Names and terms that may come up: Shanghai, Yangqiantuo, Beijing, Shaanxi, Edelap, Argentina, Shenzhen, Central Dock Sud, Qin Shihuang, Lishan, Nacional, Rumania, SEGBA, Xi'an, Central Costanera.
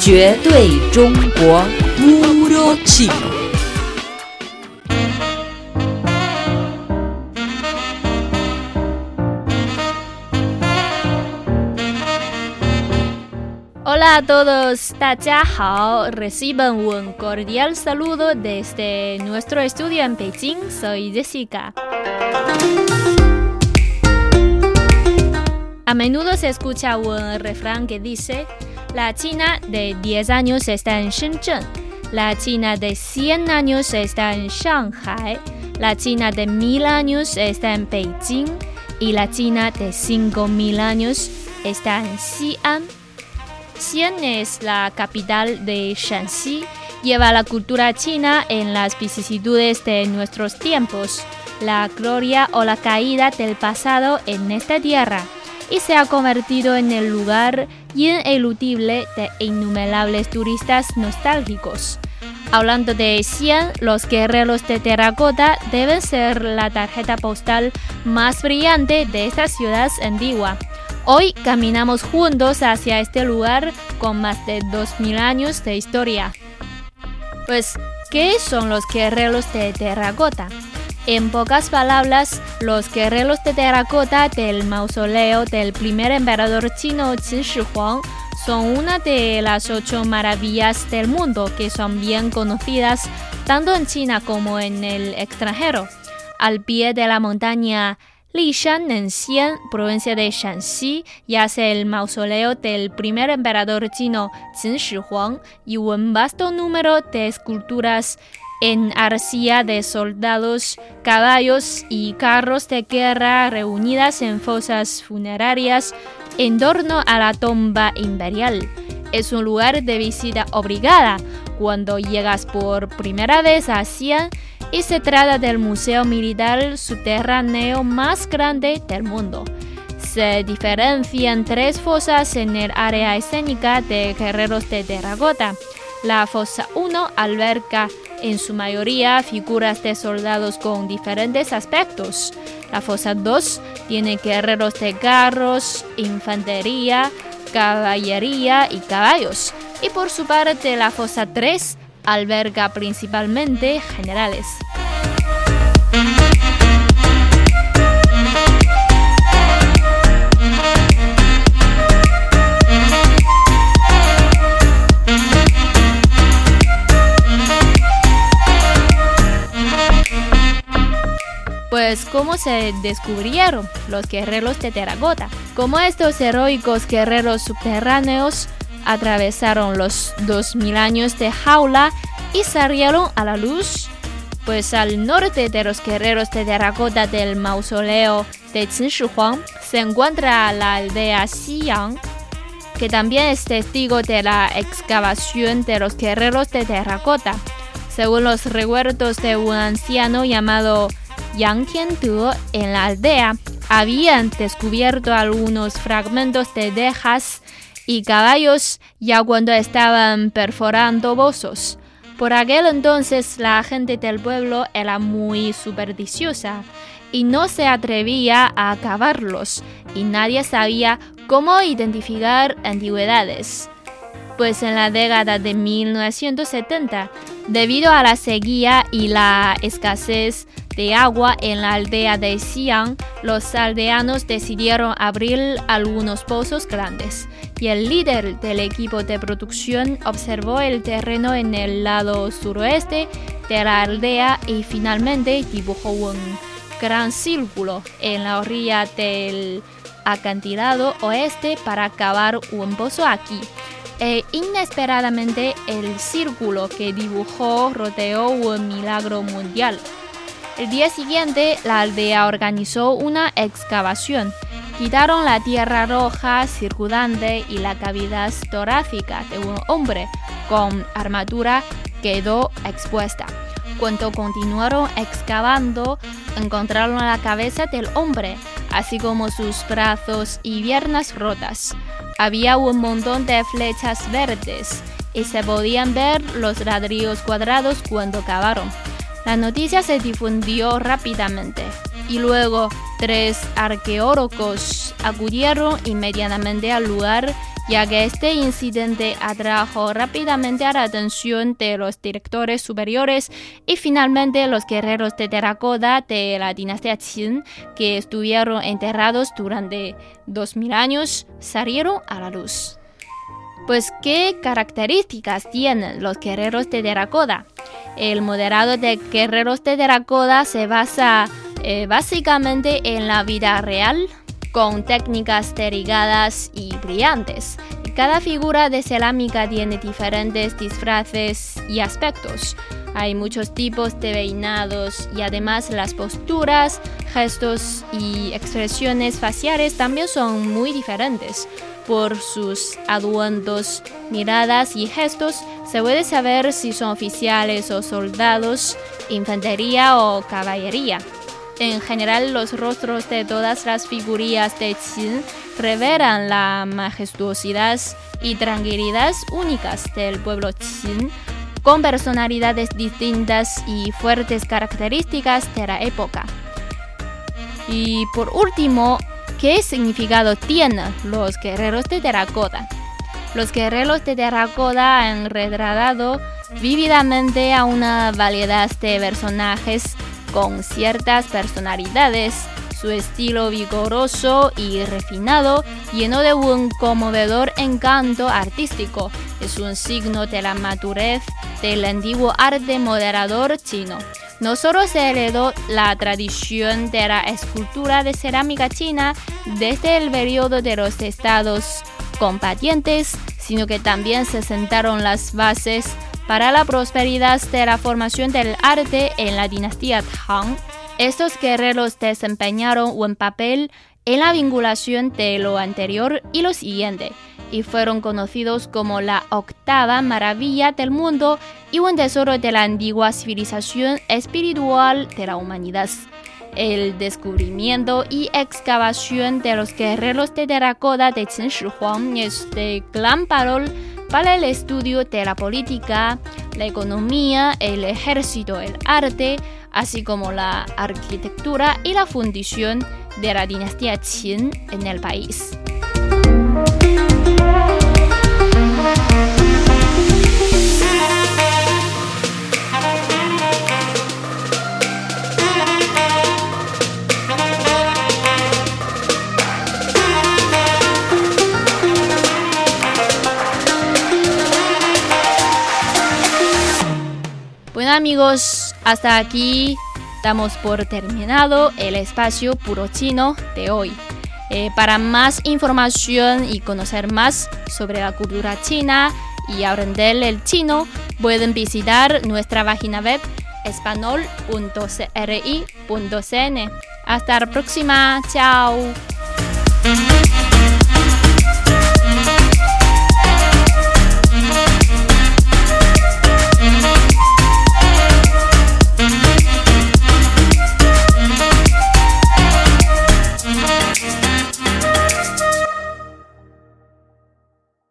绝对中国puro chino. Hola a todos, 大家好, reciban un cordial saludo desde nuestro estudio en Beijing, soy Jessica. A menudo se escucha un refrán que dice, la China de 10 años está en Shenzhen, la China de 100 años está en Shanghai, la China de 1000 años está en Beijing y la China de 5000 años está en Xi'an. Xi'an es la capital de Shaanxi, lleva la cultura china en las vicisitudes de nuestros tiempos, la gloria o la caída del pasado en esta tierra, y se ha convertido en el lugar ineludible de innumerables turistas nostálgicos. Hablando de Xi'an, los guerreros de terracota deben ser la tarjeta postal más brillante de esta ciudad antigua. Hoy caminamos juntos hacia este lugar con más de 2000 años de historia. Pues, ¿qué son los guerreros de terracota? En pocas palabras, los guerreros de terracota del mausoleo del primer emperador chino Qin Shihuang son una de las 8 maravillas del mundo que son bien conocidas tanto en China como en el extranjero. Al pie de la montaña Lishan en Xi'an, provincia de Shaanxi, yace el mausoleo del primer emperador chino Qin Shihuang y un vasto número de esculturas en arcilla de soldados, caballos y carros de guerra reunidas en fosas funerarias en torno a la tumba imperial. Es un lugar de visita obligada cuando llegas por primera vez a Xi'an y se trata del museo militar subterráneo más grande del mundo. Se diferencian 3 fosas en el área escénica de guerreros de terracota. La fosa 1 alberga en su mayoría figuras de soldados con diferentes aspectos. La fosa 2 tiene guerreros de carros, infantería, caballería y caballos. Y por su parte la fosa 3 alberga principalmente generales. Pues, ¿cómo se descubrieron los guerreros de terracota? Como estos heroicos guerreros subterráneos atravesaron los 2000 años de jaula y salieron a la luz. Pues al norte de los guerreros de terracota del mausoleo de Qin Shihuang se encuentra la aldea Xi'an, que también es testigo de la excavación de los guerreros de terracota. Según los recuerdos de un anciano llamado Yangqiantuo, en la aldea habían descubierto algunos fragmentos de tejas y caballos ya cuando estaban perforando pozos. Por aquel entonces la gente del pueblo era muy supersticiosa y no se atrevía a cavarlos y nadie sabía cómo identificar antigüedades. Pues en la década de 1970, debido a la sequía y la escasez de agua en la aldea de Xi'an, los aldeanos decidieron abrir algunos pozos grandes y el líder del equipo de producción observó el terreno en el lado suroeste de la aldea y finalmente dibujó un gran círculo en la orilla del acantilado oeste para cavar un pozo aquí. E inesperadamente el círculo que dibujó rodeó un milagro mundial. El día siguiente la aldea organizó una excavación. Quitaron la tierra roja circundante y la cavidad torácica de un hombre con armadura quedó expuesta. Cuando continuaron excavando, encontraron la cabeza del hombre, así como sus brazos y piernas rotas. Había un montón de flechas verdes y se podían ver los ladrillos cuadrados cuando cavaron. La noticia se difundió rápidamente y luego tres arqueólogos acudieron inmediatamente al lugar, ya que este incidente atrajo rápidamente a la atención de los directores superiores y finalmente los guerreros de terracota de la dinastía Qin, que estuvieron enterrados durante 2000 años, salieron a la luz. Pues, ¿qué características tienen los guerreros de terracota? El moderado de guerreros de terracota se basa básicamente en la vida real, con técnicas delicadas y brillantes. Cada figura de cerámica tiene diferentes disfraces y aspectos. Hay muchos tipos de peinados y además las posturas, gestos y expresiones faciales también son muy diferentes. Por sus aduantos, miradas y gestos se puede saber si son oficiales o soldados, infantería o caballería. En general, los rostros de todas las figuras de Qin revelan la majestuosidad y tranquilidad únicas del pueblo Qin, con personalidades distintas y fuertes características de la época. Y por último, ¿qué significado tienen los guerreros de terracota? Los guerreros de terracota han retratado vívidamente a una variedad de personajes con ciertas personalidades. Su estilo vigoroso y refinado, lleno de un conmovedor encanto artístico, es un signo de la madurez del antiguo arte moderador chino. No solo se heredó la tradición de la escultura de cerámica china desde el periodo de los estados combatientes, sino que también se sentaron las bases para la prosperidad de la formación del arte en la dinastía Tang. Estos guerreros desempeñaron un papel en la vinculación de lo anterior y lo siguiente, y fueron conocidos como la octava maravilla del mundo y un tesoro de la antigua civilización espiritual de la humanidad. El descubrimiento y excavación de los guerreros de terracota de Qin Shihuang es de gran valor para el estudio de la política, la economía, el ejército, el arte, así como la arquitectura y la fundición de la dinastía Qin en el país. Bueno, amigos, hasta aquí damos por terminado el espacio puro chino de hoy. Para más información y conocer más sobre la cultura china y aprender el chino, pueden visitar nuestra página web español.cri.cn. Hasta la próxima, chao.